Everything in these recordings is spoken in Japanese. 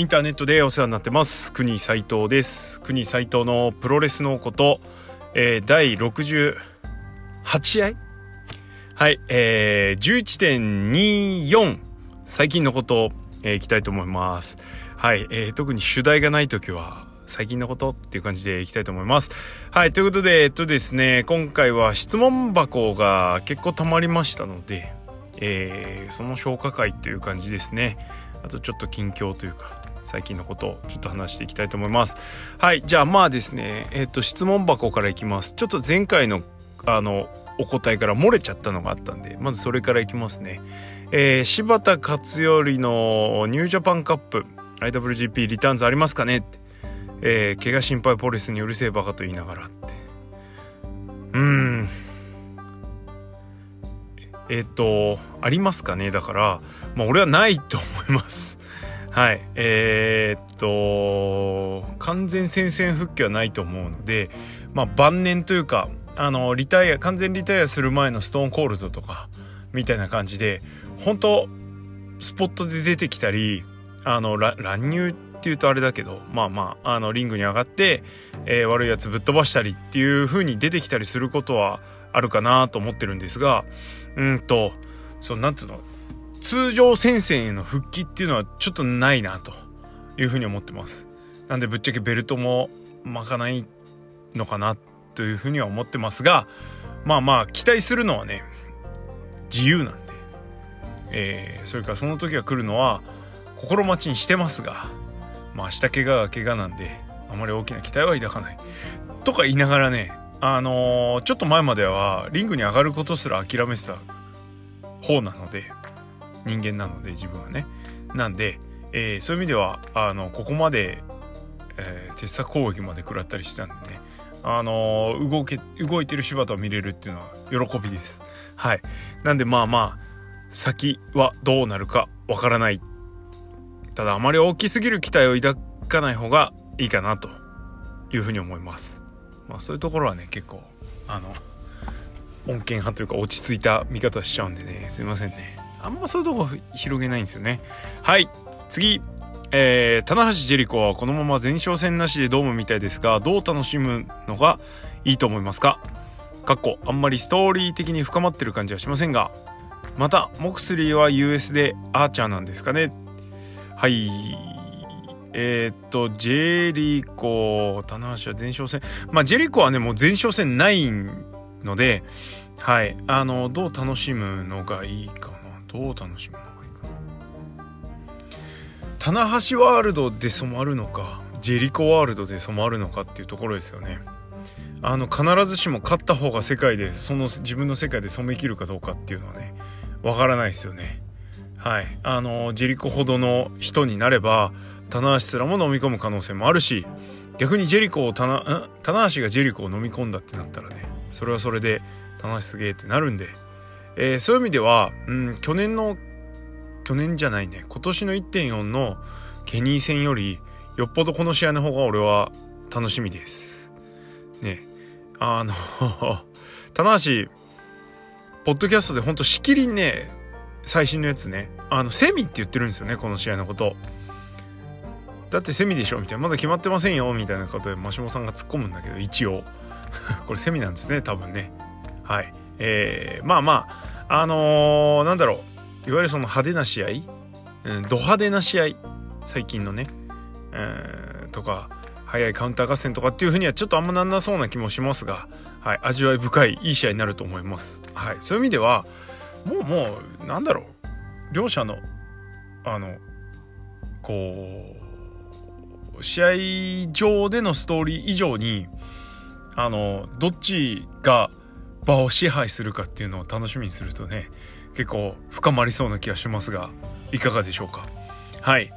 インターネットでお世話になってます国斉藤です。国斉藤のプロレスのこと、第68回はい、11.24 最近のことを、いきたいと思います。はい、特に主題がないときは最近のことっていう感じでいきたいと思います。はい、ということでですね、今回は質問箱が結構たまりましたので、その消化会という感じですね。あとちょっと近況というか最近のことをちょっと話していきたいと思います。はい、じゃあまあですね、質問箱からいきます。ちょっと前回のお答えから漏れちゃったのがあったんで、まずそれからいきますね。柴田勝頼のニュージャパンカップ IWGP リターンズありますかねって、怪我心配ポリスにうるせえバカと言いながらって、ありますかねだから、まあ、俺はないと思いますはい完全戦線復帰はないと思うので、まあ、晩年というかリタイア完全リタイアする前のストーンコールドとかみたいな感じで本当スポットで出てきたり乱入っていうとあれだけどリングに上がって、悪いやつぶっ飛ばしたりっていう風に出てきたりすることはあるかなと思ってるんですが、そのなんつうの通常戦線への復帰っていうのはちょっとないなという風に思ってます。なんでぶっちゃけベルトも巻かないのかなという風には思ってますが、期待するのはね自由なんで、それからその時が来るのは心待ちにしてますが、まあ、下怪我が怪我なんであまり大きな期待は抱かないとか言いながらね、ちょっと前まではリングに上がることすら諦めてた方なので人間なので自分はねなんで、そういう意味ではここまで、鉄柵攻撃まで食らったりしたんでね、動いてる柴田を見れるっていうのは喜びです。はい、なんで先はどうなるかわからない。ただあまり大きすぎる期待を抱かない方がいいかなというふうに思います。そういうところはね結構穏健派というか落ち着いた見方しちゃうんでね、すいませんね、あんまそういうとこ広げないんですよね。はい、次、棚橋ジェリコはこのまま前哨戦なしでドームみたいですがどう楽しむのがいいと思いますか？あんまりストーリー的に深まってる感じはしませんが、またモクスリーは US でアーチャーなんですかね。はい、ジェリコ棚橋は前哨戦、ジェリコはねもう前哨戦ないので、はい、どう楽しむのがいいかな、棚橋ワールドで染まるのかジェリコワールドで染まるのかっていうところですよね。必ずしも勝った方が世界でその自分の世界で染めきるかどうかっていうのはねわからないですよね。はい、ジェリコほどの人になれば棚橋すらも飲み込む可能性もあるし、逆にジェリコを棚橋がジェリコを飲み込んだってなったらねそれはそれで棚橋すげえってなるんで、そういう意味では、今年の 1.4 のケニー戦よりよっぽどこの試合の方が俺は楽しみですね。棚橋ポッドキャストでほんとしきりね最新のやつねセミって言ってるんですよね、この試合のことだってセミでしょみたいな、まだ決まってませんよみたいなことでマシモさんが突っ込むんだけど一応これセミなんですね多分ね。はい、なんだろう、いわゆるその派手な試合、ド派手な試合最近のね、とか早いカウンター合戦とかっていう風にはちょっとあんまなんなそうな気もしますが、はい、味わい深いいい試合になると思います。はい、そういう意味ではもうなんだろう、両者の試合上でのストーリー以上にどっちが場を支配するかっていうのを楽しみにするとね結構深まりそうな気がしますがいかがでしょうか。はい、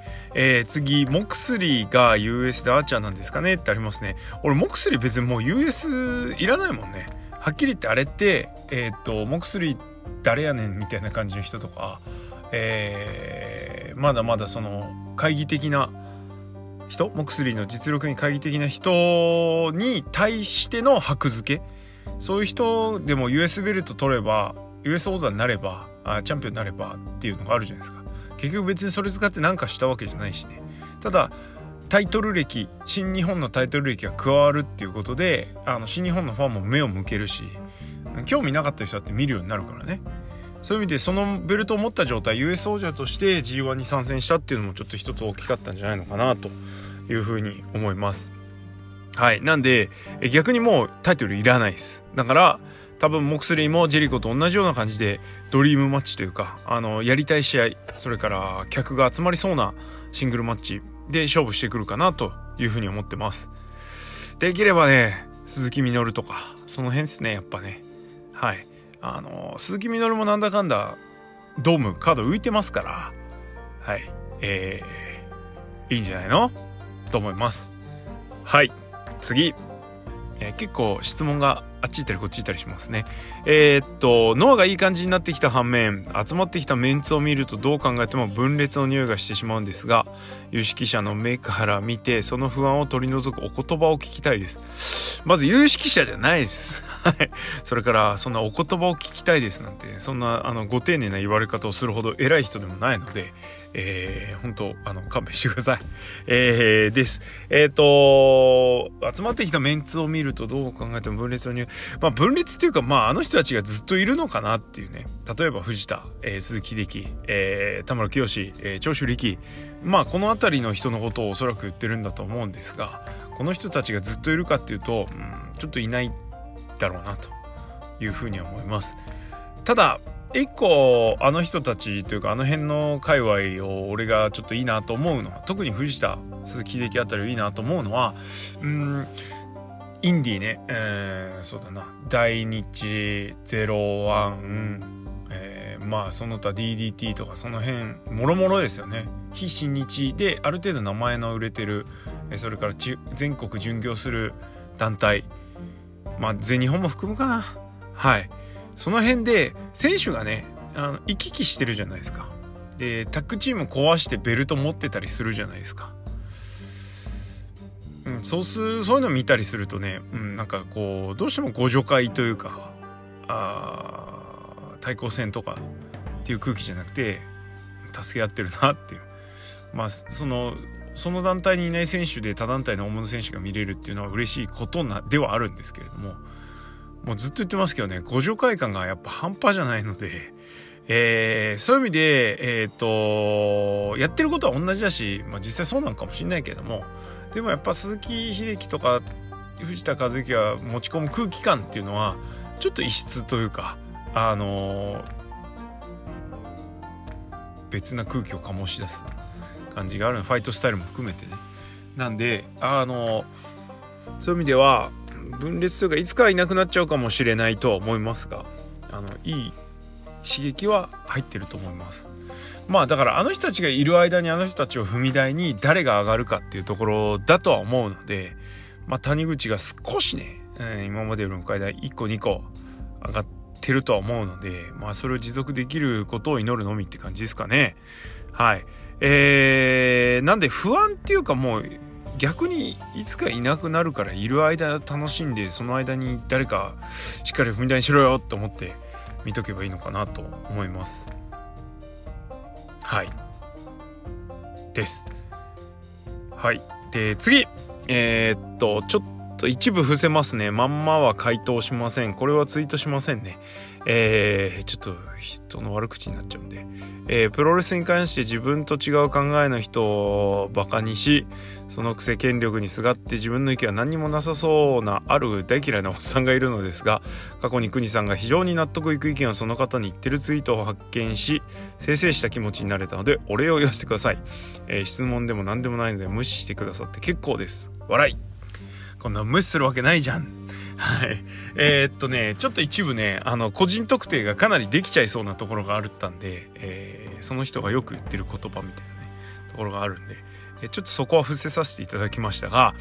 次モクスリーが US でアーチャーなんですかねってありますね。俺モクスリー別にもう US いらないもんね、はっきり言って。あれってモクスリー誰やねんみたいな感じの人とか、まだまだその懐疑的な人、モクスリーの実力に懐疑的な人に対しての箔付け、そういう人でも US ベルト取れば US 王座になればチャンピオンになればっていうのがあるじゃないですか。結局別にそれ使って何かしたわけじゃないしね、ただタイトル歴、新日本のタイトル歴が加わるっていうことで、新日本のファンも目を向けるし、興味なかった人だって見るようになるからね。そういう意味でそのベルトを持った状態、 US 王者として G1 に参戦したっていうのもちょっと一つ大きかったんじゃないのかなというふうに思います。はい、なんで逆にもうタイトルいらないです。だから多分モクスリーもジェリコと同じような感じでドリームマッチというか、やりたい試合、それから客が集まりそうなシングルマッチで勝負してくるかなというふうに思ってます。できればね、鈴木みのるとかその辺ですね、やっぱね。はい、鈴木みのるもなんだかんだドームカード浮いてますから、はい、いいんじゃないのと思います。はい、次、結構質問があっち行ったりこっち行ったりしますね。ノアがいい感じになってきた反面、集まってきたメンツを見るとどう考えても分裂の匂いがしてしまうんですが、有識者の目から見てその不安を取り除くお言葉を聞きたいです。まず有識者じゃないですそれからそんなお言葉を聞きたいですなんて、そんなご丁寧な言われ方をするほど偉い人でもないので、本当勘弁してください。です。集まってきたメンツを見るとどう考えても分裂の匂い、分裂っていうか、あの人たちがずっといるのかなっていうね。例えば藤田、鈴木秀樹、田村清、長州力、この辺りの人のことをおそらく言ってるんだと思うんですが、この人たちがずっといるかっていうと、ちょっといないだろうなというふうには思います。ただ一個あの人たちというかあの辺の界隈を俺がちょっといいなと思うのは、特に藤田、鈴木秀樹あたりをいいなと思うのは、インディーね、そうだな、大日、ゼロワン、その他 DDT とかその辺もろもろですよね。非新日である程度名前の売れてる、それから全国巡業する団体、全日本も含むかな。はい、その辺で選手がね、行き来してるじゃないですか。でタッグチーム壊してベルト持ってたりするじゃないですか。そういうの見たりするとね、なんかこうどうしても互助会というか、対抗戦とかっていう空気じゃなくて助け合ってるなっていう、その団体にいない選手で他団体の大物選手が見れるっていうのは嬉しいことではあるんですけれども、もうずっと言ってますけどね、互助会感がやっぱ半端じゃないので、そういう意味で、やってることは同じだし、実際そうなのかもしれないけれども、でもやっぱ鈴木秀樹とか藤田和之が持ち込む空気感っていうのはちょっと異質というか、別な空気を醸し出す感じがあるの、ファイトスタイルも含めてね。なんでそういう意味では分裂というかいつかいなくなっちゃうかもしれないとは思いますが、いい刺激は入ってると思います。だからあの人たちがいる間にあの人たちを踏み台に誰が上がるかっていうところだとは思うので、谷口が少しね、今までの階段1個2個上がってるとは思うので、それを持続できることを祈るのみって感じですかね。はい、なんで不安っていうか、もう逆にいつかいなくなるから、いる間楽しんで、その間に誰かしっかり踏み台にしろよと思って見とけばいいのかなと思います。はい、です。はい、で次、ちょっと一部伏せますね。まんまは回答しません。これはツイートしませんね。ちょっと人の悪口になっちゃうんで、プロレスに関して自分と違う考えの人をバカにし、そのくせ権力にすがって自分の意見は何にもなさそうなある大嫌いなおっさんがいるのですが、過去に国さんが非常に納得いく意見をその方に言ってるツイートを発見し、清々した気持ちになれたのでお礼を言わせてください。質問でも何でもないので無視してくださって結構です。笑い。こんな無視するわけないじゃん。はい、ちょっと一部ね、個人特定がかなりできちゃいそうなところがあったんで、その人がよく言ってる言葉みたいなねところがあるんで、ちょっとそこは伏せさせていただきましたが、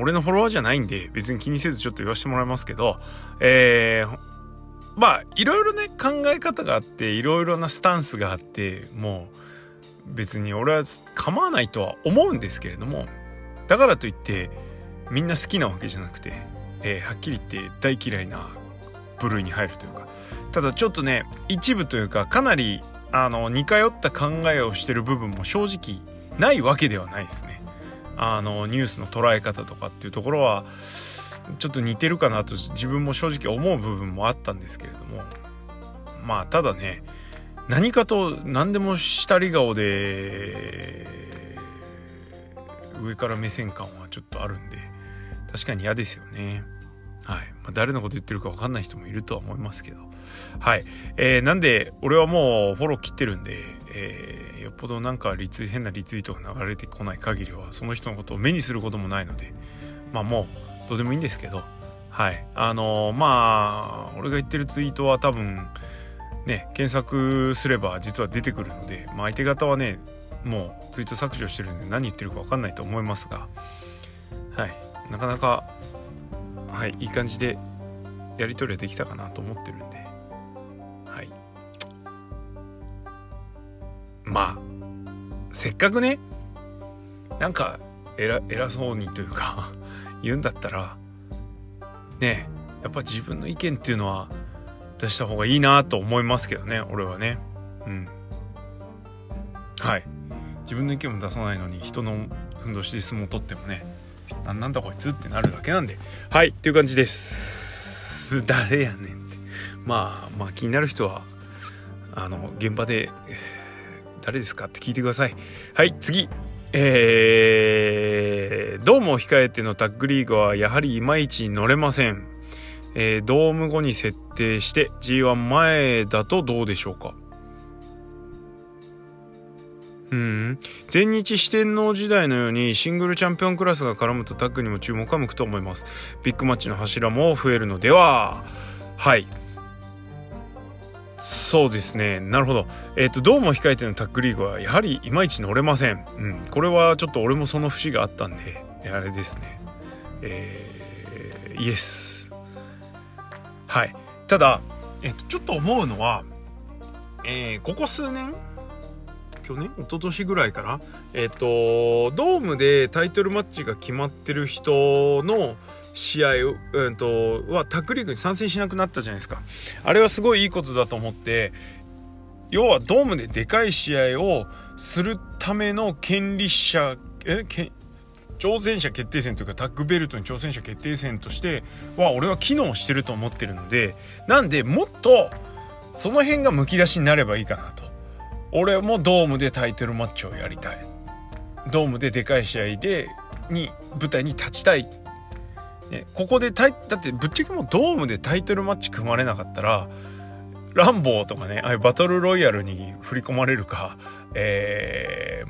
俺のフォロワーじゃないんで別に気にせずちょっと言わせてもらいますけど、いろいろね考え方があって、いろいろなスタンスがあって、もう別に俺は構わないとは思うんですけれども、だからといってみんな好きなわけじゃなくて、はっきり言って大嫌いな部類に入るというか、ただちょっとね一部というか、かなり似通った考えをしてる部分も正直ないわけではないですね。ニュースの捉え方とかっていうところはちょっと似てるかなと自分も正直思う部分もあったんですけれども、まあただね、何かと何でもしたり顔で上から目線感はちょっとあるんで、確かに嫌ですよね。はい、まあ、誰のこと言ってるか分かんない人もいるとは思いますけど、はい、なんで俺はもうフォロー切ってるんで、よっぽどなんか変なリツイートが流れてこない限りはその人のことを目にすることもないので、まあもうどうでもいいんですけど、はい、まあ俺が言ってるツイートは多分ね、検索すれば実は出てくるので、まあ、相手方はねもうツイート削除してるんで何言ってるか分かんないと思いますが、はい、なかなか、はい、いい感じでやり取りはできたかなと思ってるんで、はい、まあせっかくねなんか偉そうにというか言うんだったらね、やっぱ自分の意見っていうのは出した方がいいなと思いますけどね、俺はね、うん、はい、自分の意見も出さないのに人のふんどしで相撲を取ってもね、なんだこいつってなるだけなんで、はいっていう感じです。誰やねんって、まあ気になる人は現場で誰ですかって聞いてください。はい、次、ドームを控えてのタッグリーグはやはりいまいち乗れません。ドーム後に設定して G1 前だとどうでしょうか。全日四天王時代のようにシングルチャンピオンクラスが絡むとタッグにも注目が向くと思います。ビッグマッチの柱も増えるのでは。はい、そうですね、なるほど。ドームを控えてのタッグリーグはやはりいまいち乗れません、うん、これはちょっと俺もその節があったんであれですね、イエス。はい、ただ、ちょっと思うのは、ここ数年去年一昨年ぐらいかな、ドームでタイトルマッチが決まってる人の試合、はタッグリーグに参戦しなくなったじゃないですか。あれはすごいいいことだと思って、要はドームででかい試合をするための挑戦者決定戦というかタッグベルトに挑戦者決定戦としては俺は機能してると思ってるので、なんでもっとその辺がむき出しになればいいかなと。俺もドームでタイトルマッチをやりたい、ドームででかい試合に舞台に立ちたい、ね、ここでだってぶっちゃけもうドームでタイトルマッチ組まれなかったらランボーとかね、ああいうバトルロイヤルに振り込まれるか、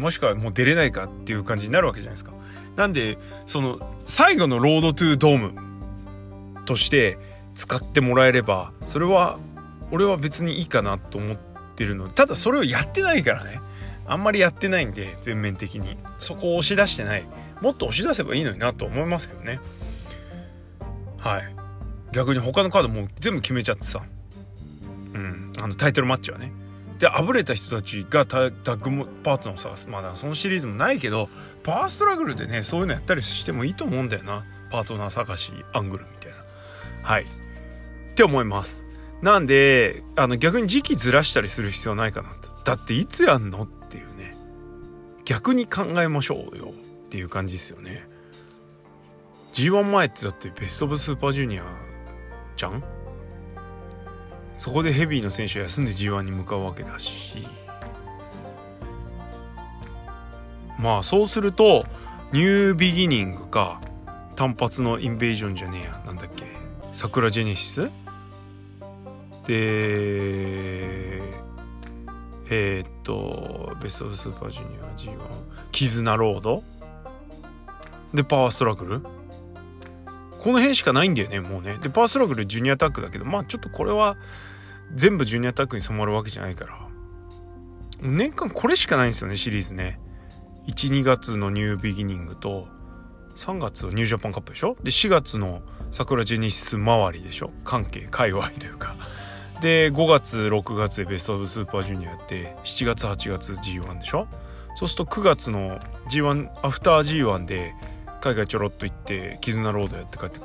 もしくはもう出れないかっていう感じになるわけじゃないですか。なんでその最後のロードトゥードームとして使ってもらえればそれは俺は別にいいかなと思ってるので、ただそれをやってないからね、あんまりやってないんで全面的にそこを押し出してない、もっと押し出せばいいのになと思いますけどね。はい、逆に他のカードもう全部決めちゃってさ、うん、タイトルマッチはね、であぶれた人たちがタッグパートナーを探す、まあ、そのシリーズもないけどパワーストラグルでねそういうのやったりしてもいいと思うんだよな、パートナー探しアングルみたいな、はいって思います。なんで逆に時期ずらしたりする必要ないかなと。だっていつやんのっていうね、逆に考えましょうよっていう感じですよね。 G1 前ってだってベストオブスーパージュニアじゃん、そこでヘビーの選手は休んで G1 に向かうわけだし、まあそうするとニュービギニングか単発のインベージョンじゃねえや、なんだっけ桜ジェネシスでベストオブスーパージュニア G1 絆ロードでパワーストラグル、この辺しかないんだよねもうね。でパワーストラグルジュニアタッグだけど、まあちょっとこれは全部ジュニアタッグに染まるわけじゃないから、年間これしかないんですよねシリーズね。 1,2 月のニュービギニングと3月のニュージャパンカップでしょ、で4月の桜ジェネシス周りでしょ、関係界隈というか、で5月6月でベストオブスーパージュニアやって、7月8月 G1 でしょ、そうすると9月の G1 アフター G1 で海外ちょろっと行って絆ロードやって帰って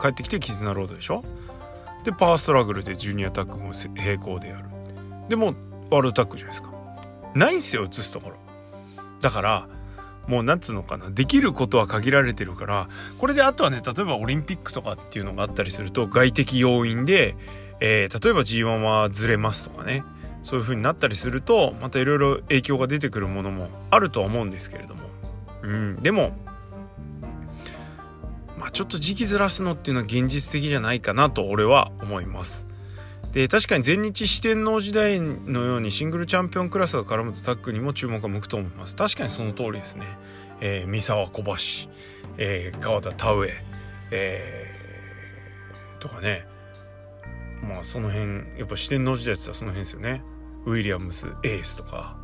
帰ってきて絆ロードでしょ、でパワーストラグルでジュニアタッグも並行でやる、でもワールドタッグじゃないですか。ないんすよ映すところ。だからもうなんつうのかな、できることは限られてるから、これであとはね、例えばオリンピックとかっていうのがあったりすると外的要因で、例えば G1 はずれますとかね、そういう風になったりするとまたいろいろ影響が出てくるものもあるとは思うんですけれども、でもまあちょっと時期ずらすのっていうのは現実的じゃないかなと俺は思います。で、確かに前日四天王時代のようにシングルチャンピオンクラスが絡むとタッグにも注目が向くと思います。確かにその通りですね。三沢小橋、川田田上、とかね、まあその辺やっぱ四天王時代って言ったらその辺ですよね。ウィリアムスエースとか、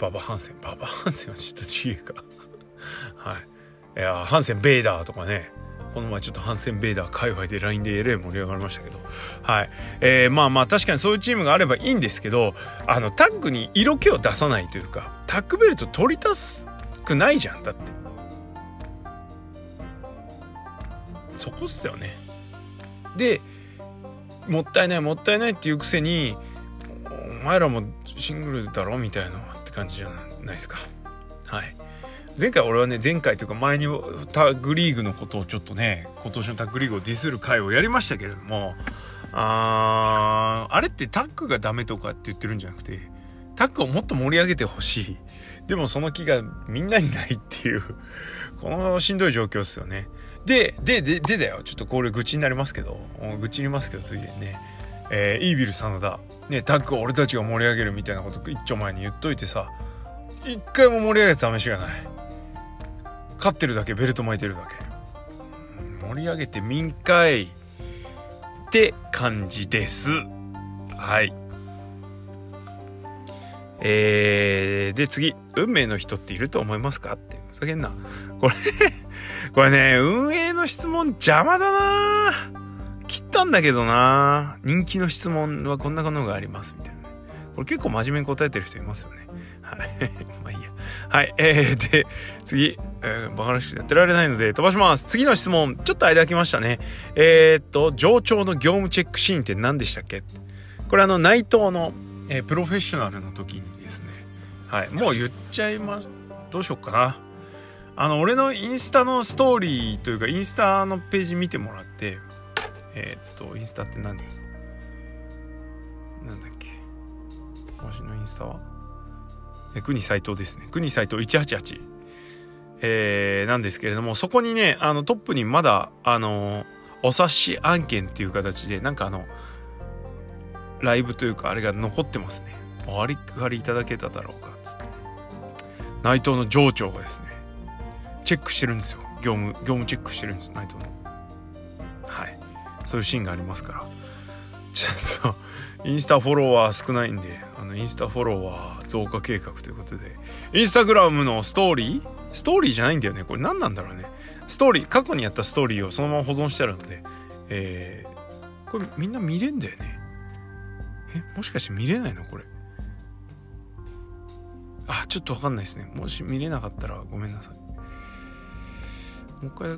ババハンセンはちょっと違えかはい、いやハンセンベイダーとかね、この前ちょっとハンセンベイダー界隈で LINE で LA 盛り上がりましたけど、はい、まあ確かにそういうチームがあればいいんですけど、タッグに色気を出さないというか、タッグベルト取り出すくないじゃん。だってそこっすよね。で、もったいないもったいないっていうくせに、お前らもシングルだろみたいなって感じじゃないですか。はい、前回というか前にタッグリーグのことをちょっとね、今年のタッグリーグをディスる回をやりましたけれども、あれってタッグがダメとかって言ってるんじゃなくて、タッグをもっと盛り上げてほしい、でもその気がみんなにないっていうこのしんどい状況ですよね。でだよ、ちょっとこれ愚痴になりますけどついでにね、イービル真田ね、タッグを俺たちが盛り上げるみたいなこと一丁前に言っといてさ、一回も盛り上げた試しがない。勝ってるだけ、ベルト巻いてるだけ、盛り上げてみんかいって感じです。はい。で次、運命の人っていると思いますかってふざけんなこれね、運営の質問邪魔だな。切ったんだけどな。人気の質問はこんなものがありますみたいな、これ結構真面目に答えてる人いますよね。まあいいや。はい。で、次、バカらしくやってられないので飛ばします。次の質問、ちょっと間空きましたね。上長の業務チェックシーンって何でしたっけ？これ内藤の、プロフェッショナルの時にですね。はい。もう言っちゃいます。どうしようかな。俺のインスタのストーリーというか、インスタのページ見てもらって、インスタって何？なんだっけ？私のインスタは？国斉藤ですね。国斉藤188、なんですけれども、そこにね、トップにまだお察し案件っていう形で、なんかライブというかあれが残ってますね。おありがりいただけただろうかっつって、内藤の上長がですね、チェックしてるんですよ。業務チェックしてるんです、内藤の。はい、そういうシーンがありますから、ちょっとインスタフォロワー少ないんで、インスタフォロワー増加計画ということで、インスタグラムのストーリーじゃないんだよね、これ何なんだろうね。ストーリー、過去にやったストーリーをそのまま保存してあるので、これみんな見れんだよね。もしかして見れないのこれ？ちょっと分かんないですね。もし見れなかったらごめんなさい。もう一回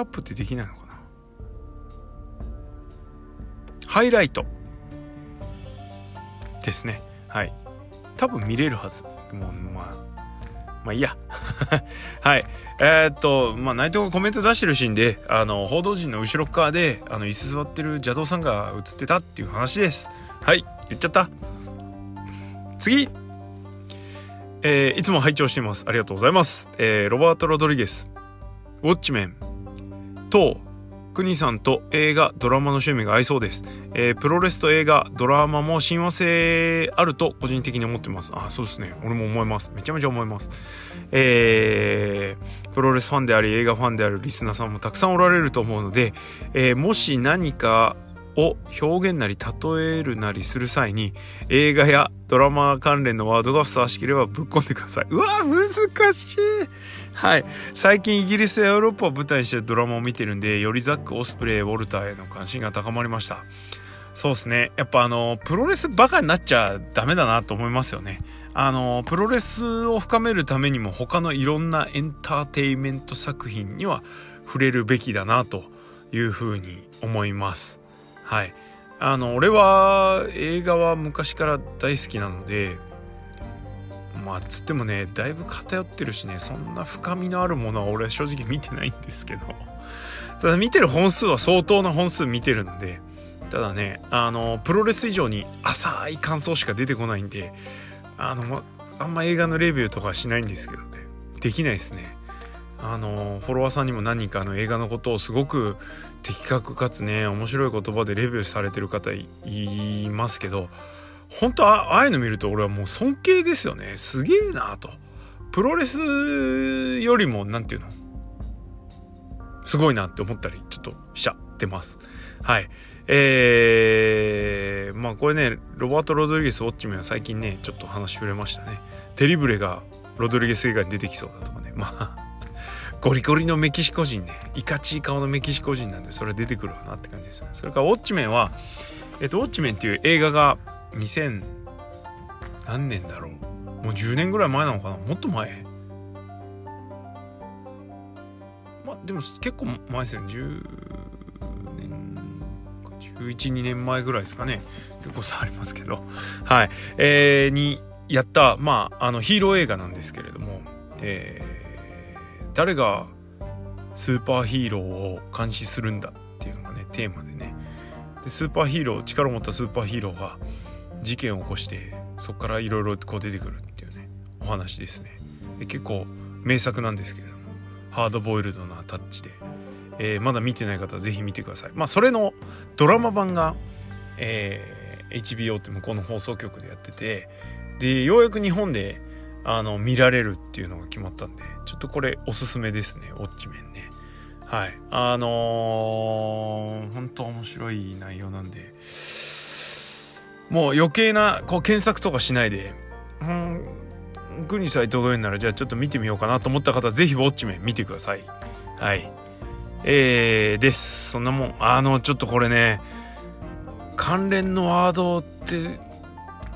アップってできないのかな。ハイライトですね。はい。多分見れるはず。もうまあいいや。はい。まあ内藤がコメント出してるシーンで、報道陣の後ろ側で椅子座ってる邪道さんが映ってたっていう話です。はい。言っちゃった。次。いつも拝聴しています。ありがとうございます。ロバート・ロドリゲス、ウォッチメン等。国さんと映画ドラマの趣味が合いそうです、プロレスと映画ドラマも親和性あると個人的に思ってます。そうですね、俺も思います。めちゃめちゃ思います、プロレスファンであり映画ファンであるリスナーさんもたくさんおられると思うので、もし何かを表現なり例えるなりする際に映画やドラマ関連のワードがふさわしければぶっ込んでください。うわー難しい。はい、最近イギリスやヨーロッパを舞台にしてドラマを見てるんで、よりザック・オスプレイ・ウォルターへの関心が高まりました。そうですね、やっぱプロレスバカになっちゃダメだなと思いますよね。プロレスを深めるためにも他のいろんなエンターテイメント作品には触れるべきだなというふうに思います。はい、俺は映画は昔から大好きなので、まあつってもねだいぶ偏ってるしね、そんな深みのあるものは俺は正直見てないんですけど、ただ見てる本数は相当な本数見てるので、ただねプロレス以上に浅い感想しか出てこないんで、あんま映画のレビューとかしないんですけどね、できないですね。フォロワーさんにも何人か映画のことをすごく的確かつね面白い言葉でレビューされてる方 いますけど、本当ああいうの見ると俺はもう尊敬ですよね。すげえなと、プロレスよりもなんていうのすごいなって思ったりちょっとしちゃってます。はい。まあこれねロバート・ロドリゲスウォッチメンは最近ねちょっと話触れましたね。テリブレがロドリゲス以外に出てきそうだとかね、まあゴリゴリのメキシコ人ね、イカチイ顔のメキシコ人なんでそれ出てくるかなって感じですね。それからウォッチメンはウォッチメンっていう映画が2000何年だろう、もう10年ぐらい前なのかな、もっと前、まあでも結構前ですよね、10年か11、2年前ぐらいですかね、結構差ありますけどはい、にやったまあヒーロー映画なんですけれども、誰がスーパーヒーローを監視するんだっていうのがねテーマでね、でスーパーヒーロー力を持ったスーパーヒーローが事件を起こしてそこからいろいろこう出てくるっていうねお話ですね。で結構名作なんですけれどもハードボイルドなタッチで、まだ見てない方はぜひ見てください。まあそれのドラマ版が、HBO って向こうの放送局でやってて、でようやく日本で見られるっていうのが決まったんで、ちょっとこれおすすめですね、ウォッチメンね。はい。本当面白い内容なんで、もう余計なこう検索とかしないで、国斎藤が言うならじゃあちょっと見てみようかなと思った方はぜひウォッチメン見てください。はい。です。そんなもん。ちょっとこれね、関連のワードって、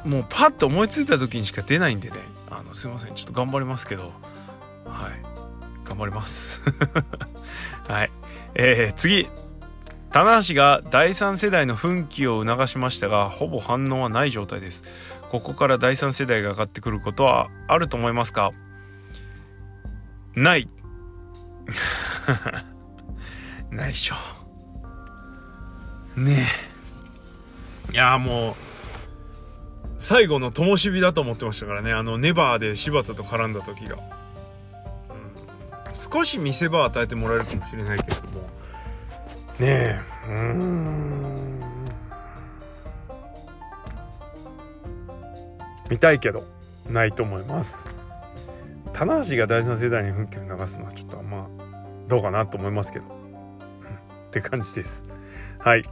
もうパッと思いついた時にしか出ないんでね。すいません、ちょっと頑張りますけど、はい、頑張りますはい、次、棚橋が第3世代の奮起を促しましたがほぼ反応はない状態です。ここから第3世代が上がってくることはあると思いますか？ないないっしょねえ、いやもう最後の灯火だと思ってましたからね、ネバーで柴田と絡んだ時が、少し見せ場を与えてもらえるかもしれないけれどもねえ、見たいけどないと思います。棚橋が第3世代に奮起を流すのはちょっとまあどうかなと思いますけどって感じです。はい。っ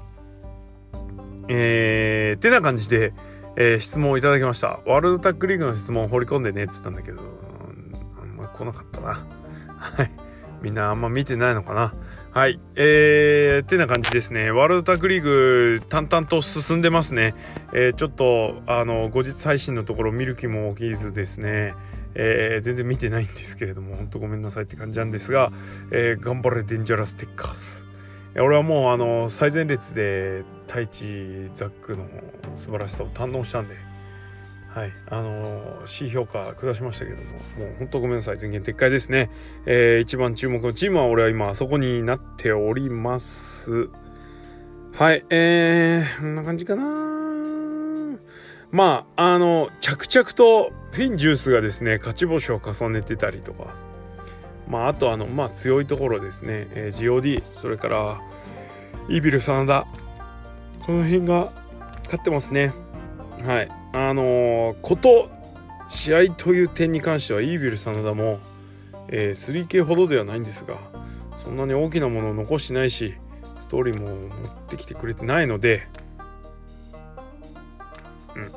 てな感じで質問をいただきました。ワールドタックリーグの質問を放り込んでねって言ったんだけどあんま来なかったなはい。みんなあんま見てないのかな。はい。ってな感じですね。ワールドタックリーグ淡々と進んでますね。ちょっと後日配信のところ見る気も起きずですね、全然見てないんですけれども本当ごめんなさいって感じなんですが、頑張れデンジャラステッカーズ。俺はもう最前列で太一ザックの素晴らしさを堪能したんで、はい、C 評価下しましたけども、もう本当ごめんなさい、全言撤回ですね。一番注目のチームは俺は今あそこになっております。はい、こんな感じかな。まあ着々とフィンジュースがですね勝ち星を重ねてたりとか。まあ、あとまあ強いところですね、GOD それからイビル真田この辺が勝ってますね。はい。こと試合という点に関してはイビル真田も、3K ほどではないんですがそんなに大きなものを残してないしストーリーも持ってきてくれてないので、うん、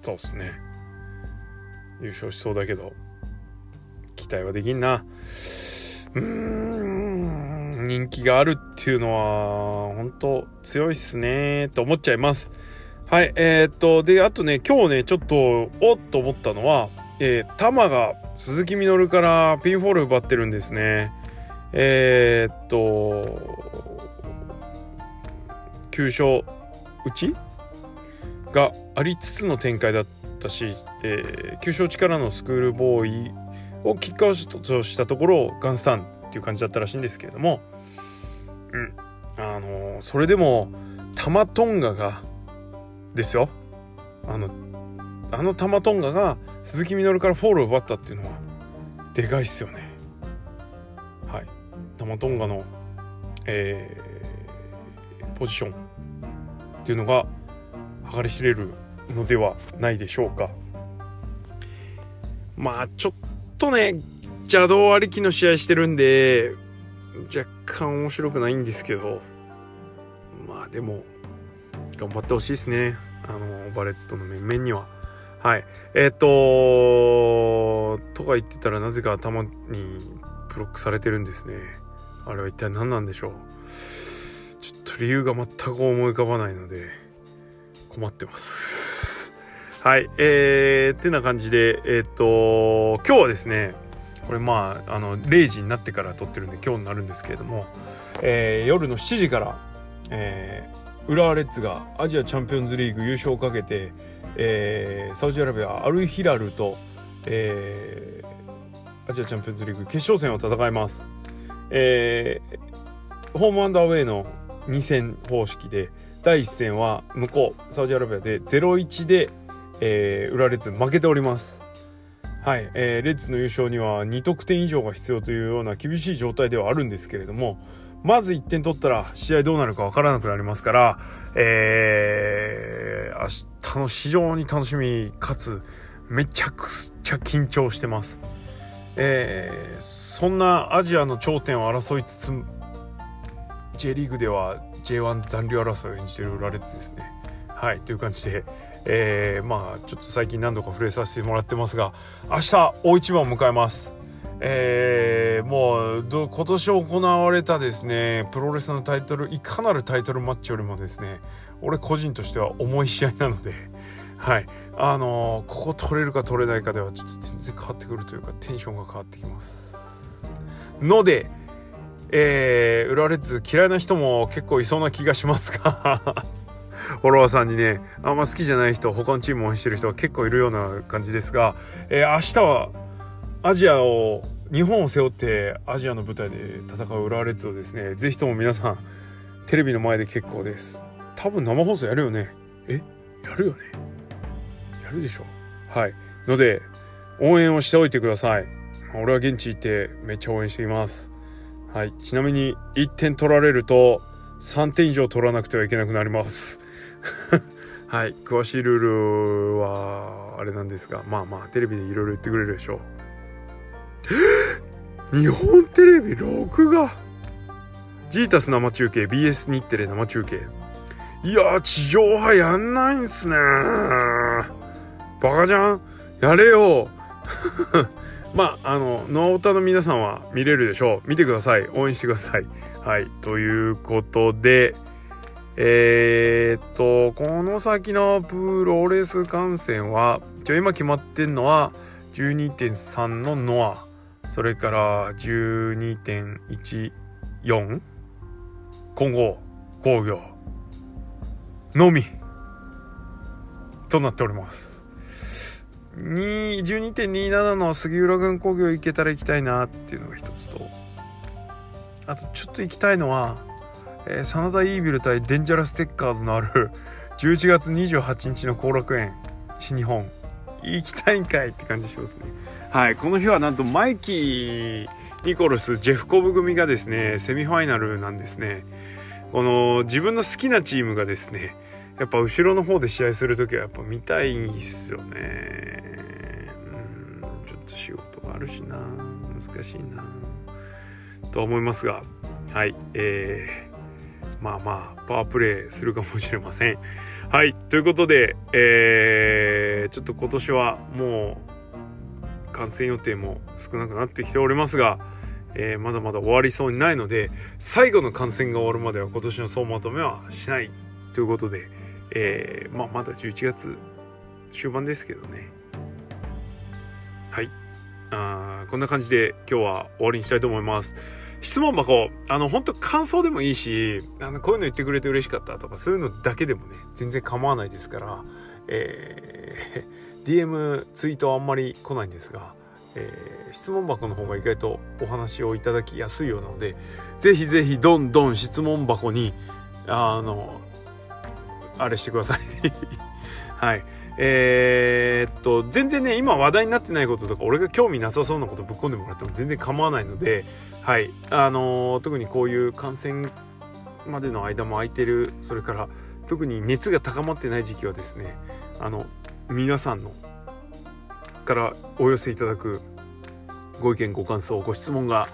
そうですね、優勝しそうだけど期待はできんな。人気があるっていうのは本当強いっすねと思っちゃいます。はい。であとね今日ねちょっとおっと思ったのは、タマが鈴木みのるからピンフォール奪ってるんですね。9勝うちがありつつの展開だったし、急所力のスクールボーイをキックアウトしたところガンスタンっていう感じだったらしいんですけれども、それでもタマトンガがですよ、あのタマトンガが鈴木みのるからフォールを奪ったっていうのはでかいっすよね。はい、タマトンガの、ポジションっていうのが計り知れるのではないでしょうか。まあちょっとね邪道ありきの試合してるんで若干面白くないんですけど、まあでも頑張ってほしいですね、バレットの面々には。はい、とか言ってたらなぜか頭にブロックされてるんですね。あれは一体何なんでしょう。ちょっと理由が全く思い浮かばないので困ってます。はい、ってな感じで、今日はですねこれ0時になってから撮ってるんで今日になるんですけれども、夜の7時から、浦和レッズがアジアチャンピオンズリーグ優勝をかけて、サウジアラビアアルヒラルと、アジアチャンピオンズリーグ決勝戦を戦います。ホームアンドアウェイの2戦方式で第1戦は向こうサウジアラビアで 0-1 で、浦和レッズ負けております。はい、レッズの優勝には2得点以上が必要というような厳しい状態ではあるんですけれども、まず1点取ったら試合どうなるか分からなくなりますから、明日の非常に楽しみかつめちゃくちゃ緊張してます。そんなアジアの頂点を争いつつ J リーグでは J1 残留争いを演じている浦和レッズですね。はい、という感じで、ちょっと最近何度か触れさせてもらってますが、明日大一番を迎えます。もう今年行われたですねプロレスのタイトル、いかなるタイトルマッチよりもですね俺個人としては重い試合なので、はい、ここ取れるか取れないかではちょっと全然変わってくるというかテンションが変わってきますので、浦和レッズ嫌いな人も結構いそうな気がしますがフォロワーさんにねあんま好きじゃない人他のチームを応援してる人は結構いるような感じですが、明日は日本を背負ってアジアの舞台で戦う浦和レッズをですねぜひとも皆さんテレビの前で結構です。多分生放送やるよね。やるよね、やるでしょ。はい、ので応援をしておいてください。俺は現地行ってめっちゃ応援しています。はい、ちなみに1点取られると3点以上取らなくてはいけなくなりますはい、詳しいルールはあれなんですが、テレビでいろいろ言ってくれるでしょう日本テレビ録画ジータス生中継 BS 日テレ生中継、いやー地上波やんないんすねーバカじゃん、やれよノアオタの皆さんは見れるでしょう。見てください、応援してください。はい、ということでこの先のプロレス観戦は今決まってんのは 12.3 のノア、それから 12.14 混合工業のみとなっております。12.27 の杉浦軍工業行けたら行きたいなっていうのが一つと、あとちょっと行きたいのは、真田イービル対デンジャラステッカーズのある11月28日の後楽園新日本行きたいんかいって感じしますね。はい、この日はなんとマイキー・ニコルス・ジェフコブ組がですねセミファイナルなんですね。この自分の好きなチームがですねやっぱ後ろの方で試合するときはやっぱ見たいんですよね。ちょっと仕事があるしな難しいなとは思いますが、はい、パワープレイするかもしれません。はい、ということで、ちょっと今年はもう観戦予定も少なくなってきておりますが、まだまだ終わりそうにないので最後の観戦が終わるまでは今年の総まとめはしないということで、まだ11月終盤ですけどね。はい、こんな感じで今日は終わりにしたいと思います。質問箱、本当感想でもいいし、こういうの言ってくれて嬉しかったとか、そういうのだけでもね、全然構わないですから、DM、ツイートはあんまり来ないんですが、質問箱の方が意外とお話をいただきやすいようなので、ぜひぜひどんどん質問箱にあれしてくださいはい、全然ね今話題になってないこととか俺が興味なさそうなことぶっ込んでもらっても全然構わないので、はい、特にこういう感染までの間も空いてる、それから特に熱が高まってない時期はですね、皆さんのからお寄せいただくご意見ご感想ご質問が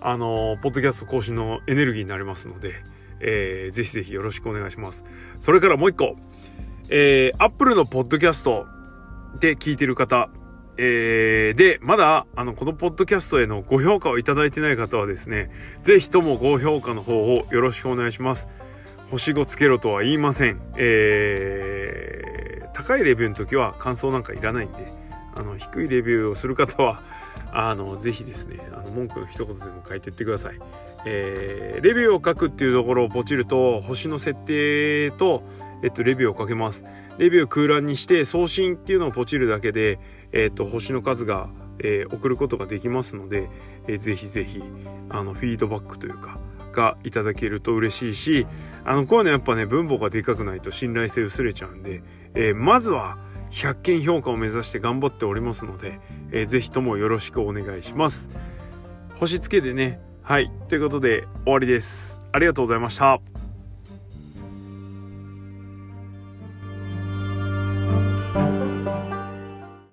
ポッドキャスト更新のエネルギーになりますので、ぜひぜひよろしくお願いします。それからもう一個、Apple のポッドキャストで聞いてる方、でまだこのポッドキャストへのご評価をいただいてない方はですね、ぜひともご評価の方をよろしくお願いします。星5つけろとは言いません。高いレビューの時は感想なんかいらないんで、低いレビューをする方はぜひですね文句の一言でも書いてってください。レビューを書くっていうところをポチると星の設定と、レビューを書けます。レビューを空欄にして送信っていうのをポチるだけで、星の数が、送ることができますので、ぜひぜひフィードバックというかがいただけると嬉しいし、こういうのやっぱね分母がでかくないと信頼性薄れちゃうんで、まずは100件評価を目指して頑張っておりますので、ぜひともよろしくお願いします。星つけでね、はい、ということで終わりです。ありがとうございました。